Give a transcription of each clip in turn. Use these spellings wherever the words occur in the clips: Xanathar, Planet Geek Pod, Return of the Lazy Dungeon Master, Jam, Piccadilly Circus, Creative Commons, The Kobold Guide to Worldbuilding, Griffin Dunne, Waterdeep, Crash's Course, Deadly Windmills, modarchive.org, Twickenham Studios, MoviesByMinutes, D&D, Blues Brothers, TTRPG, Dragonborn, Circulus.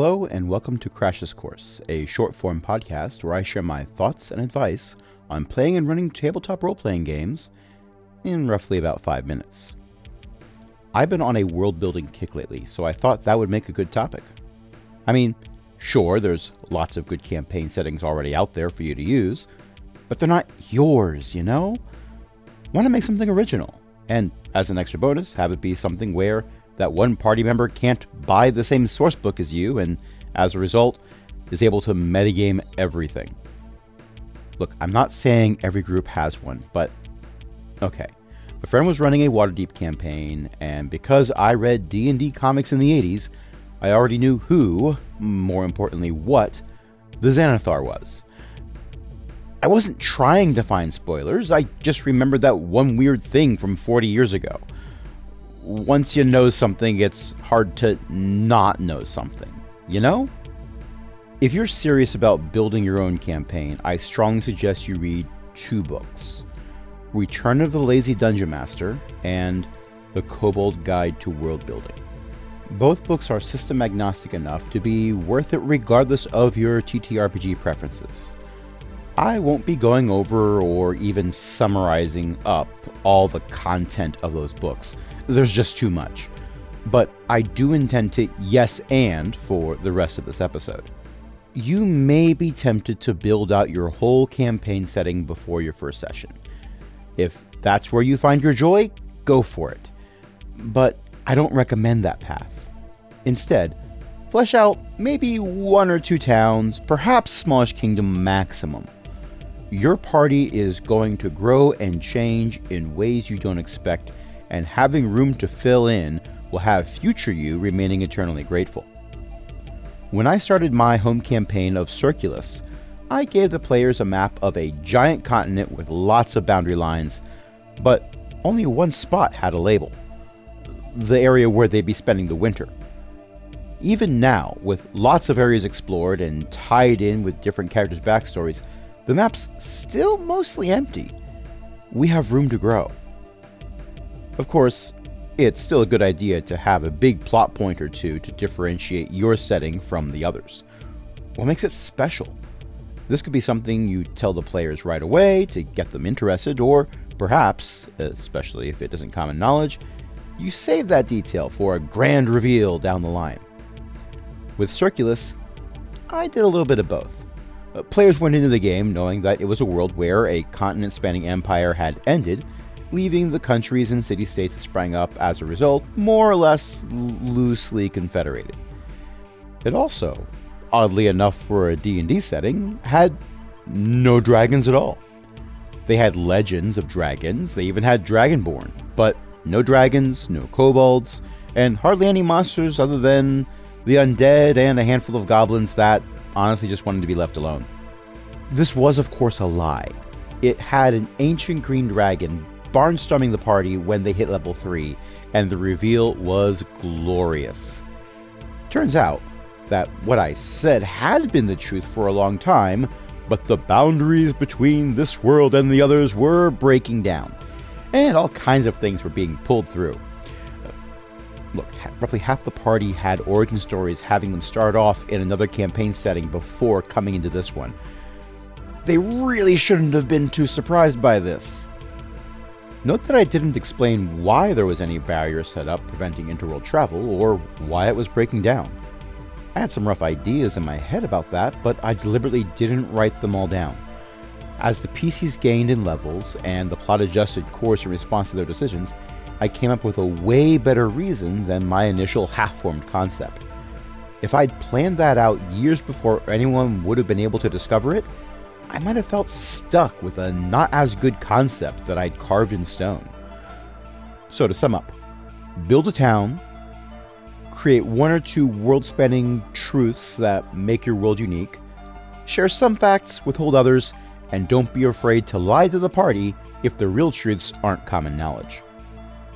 Hello and welcome to Crash's Course, a short-form podcast where I share my thoughts and advice on playing and running tabletop role-playing games in roughly about 5 minutes. I've been on a world-building kick lately, so I thought that would make a good topic. I mean, sure, there's lots of good campaign settings already out there for you to use, but they're not yours, you know? Want to make something original, and as an extra bonus, have it be something where that one party member can't buy the same source book as you, and as a result, is able to metagame everything. Look, I'm not saying every group has one, but okay. A friend was running a Waterdeep campaign, and because I read D&D comics in the 80s, I already knew who, more importantly what, the Xanathar was. I wasn't trying to find spoilers, I just remembered that one weird thing from 40 years ago. Once you know something, it's hard to not know something, you know? If you're serious about building your own campaign, I strongly suggest you read 2 books. Return of the Lazy Dungeon Master and The Kobold Guide to Worldbuilding. Both books are system agnostic enough to be worth it regardless of your TTRPG preferences. I won't be going over or even summarizing up all the content of those books. There's just too much. But I do intend to yes and for the rest of this episode. You may be tempted to build out your whole campaign setting before your first session. If that's where you find your joy, go for it. But I don't recommend that path. Instead, flesh out maybe 1 or 2 towns, perhaps smallish kingdom maximum. Your party is going to grow and change in ways you don't expect, and having room to fill in will have future you remaining eternally grateful. When I started my home campaign of Circulus, I gave the players a map of a giant continent with lots of boundary lines, but only one spot had a label, the area where they'd be spending the winter. Even now, with lots of areas explored and tied in with different characters' backstories, the map's still mostly empty. We have room to grow. Of course, it's still a good idea to have a big plot point or two to differentiate your setting from the others. What makes it special? This could be something you tell the players right away to get them interested, or perhaps, especially if it isn't common knowledge, you save that detail for a grand reveal down the line. With Circulus, I did a little bit of both. Players went into the game knowing that it was a world where a continent-spanning empire had ended, leaving the countries and city-states that sprang up as a result more or less loosely confederated. It also, oddly enough for a D&D setting, had no dragons at all. They had legends of dragons, they even had Dragonborn, but no dragons, no kobolds, and hardly any monsters other than the undead and a handful of goblins that honestly just wanted to be left alone. This was, of course, a lie. It had an ancient green dragon barnstorming the party when they hit level 3, and the reveal was glorious. Turns out that what I said had been the truth for a long time, but the boundaries between this world and the others were breaking down, and all kinds of things were being pulled through. Look, roughly half the party had origin stories having them start off in another campaign setting before coming into this one. They really shouldn't have been too surprised by this. Note that I didn't explain why there was any barrier set up preventing interworld travel or why it was breaking down. I had some rough ideas in my head about that, but I deliberately didn't write them all down. As the PCs gained in levels and the plot adjusted course in response to their decisions, I came up with a way better reason than my initial half-formed concept. If I'd planned that out years before anyone would have been able to discover it, I might have felt stuck with a not-as-good concept that I'd carved in stone. So to sum up, build a town, create 1 or 2 world-spanning truths that make your world unique, share some facts, withhold others, and don't be afraid to lie to the party if the real truths aren't common knowledge.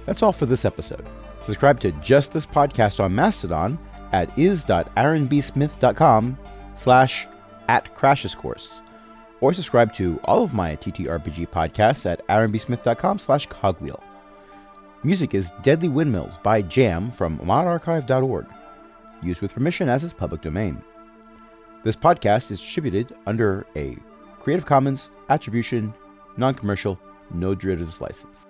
That's all for this episode. Subscribe to just this podcast on Mastodon at is.aaronbsmith.com/@crashescourse, or subscribe to all of my TTRPG podcasts at aaronbsmith.com/cogwheel. Music is Deadly Windmills by Jam from modarchive.org. used with permission as its public domain. This podcast is distributed under a Creative Commons Attribution, Non-Commercial, No Derivatives license.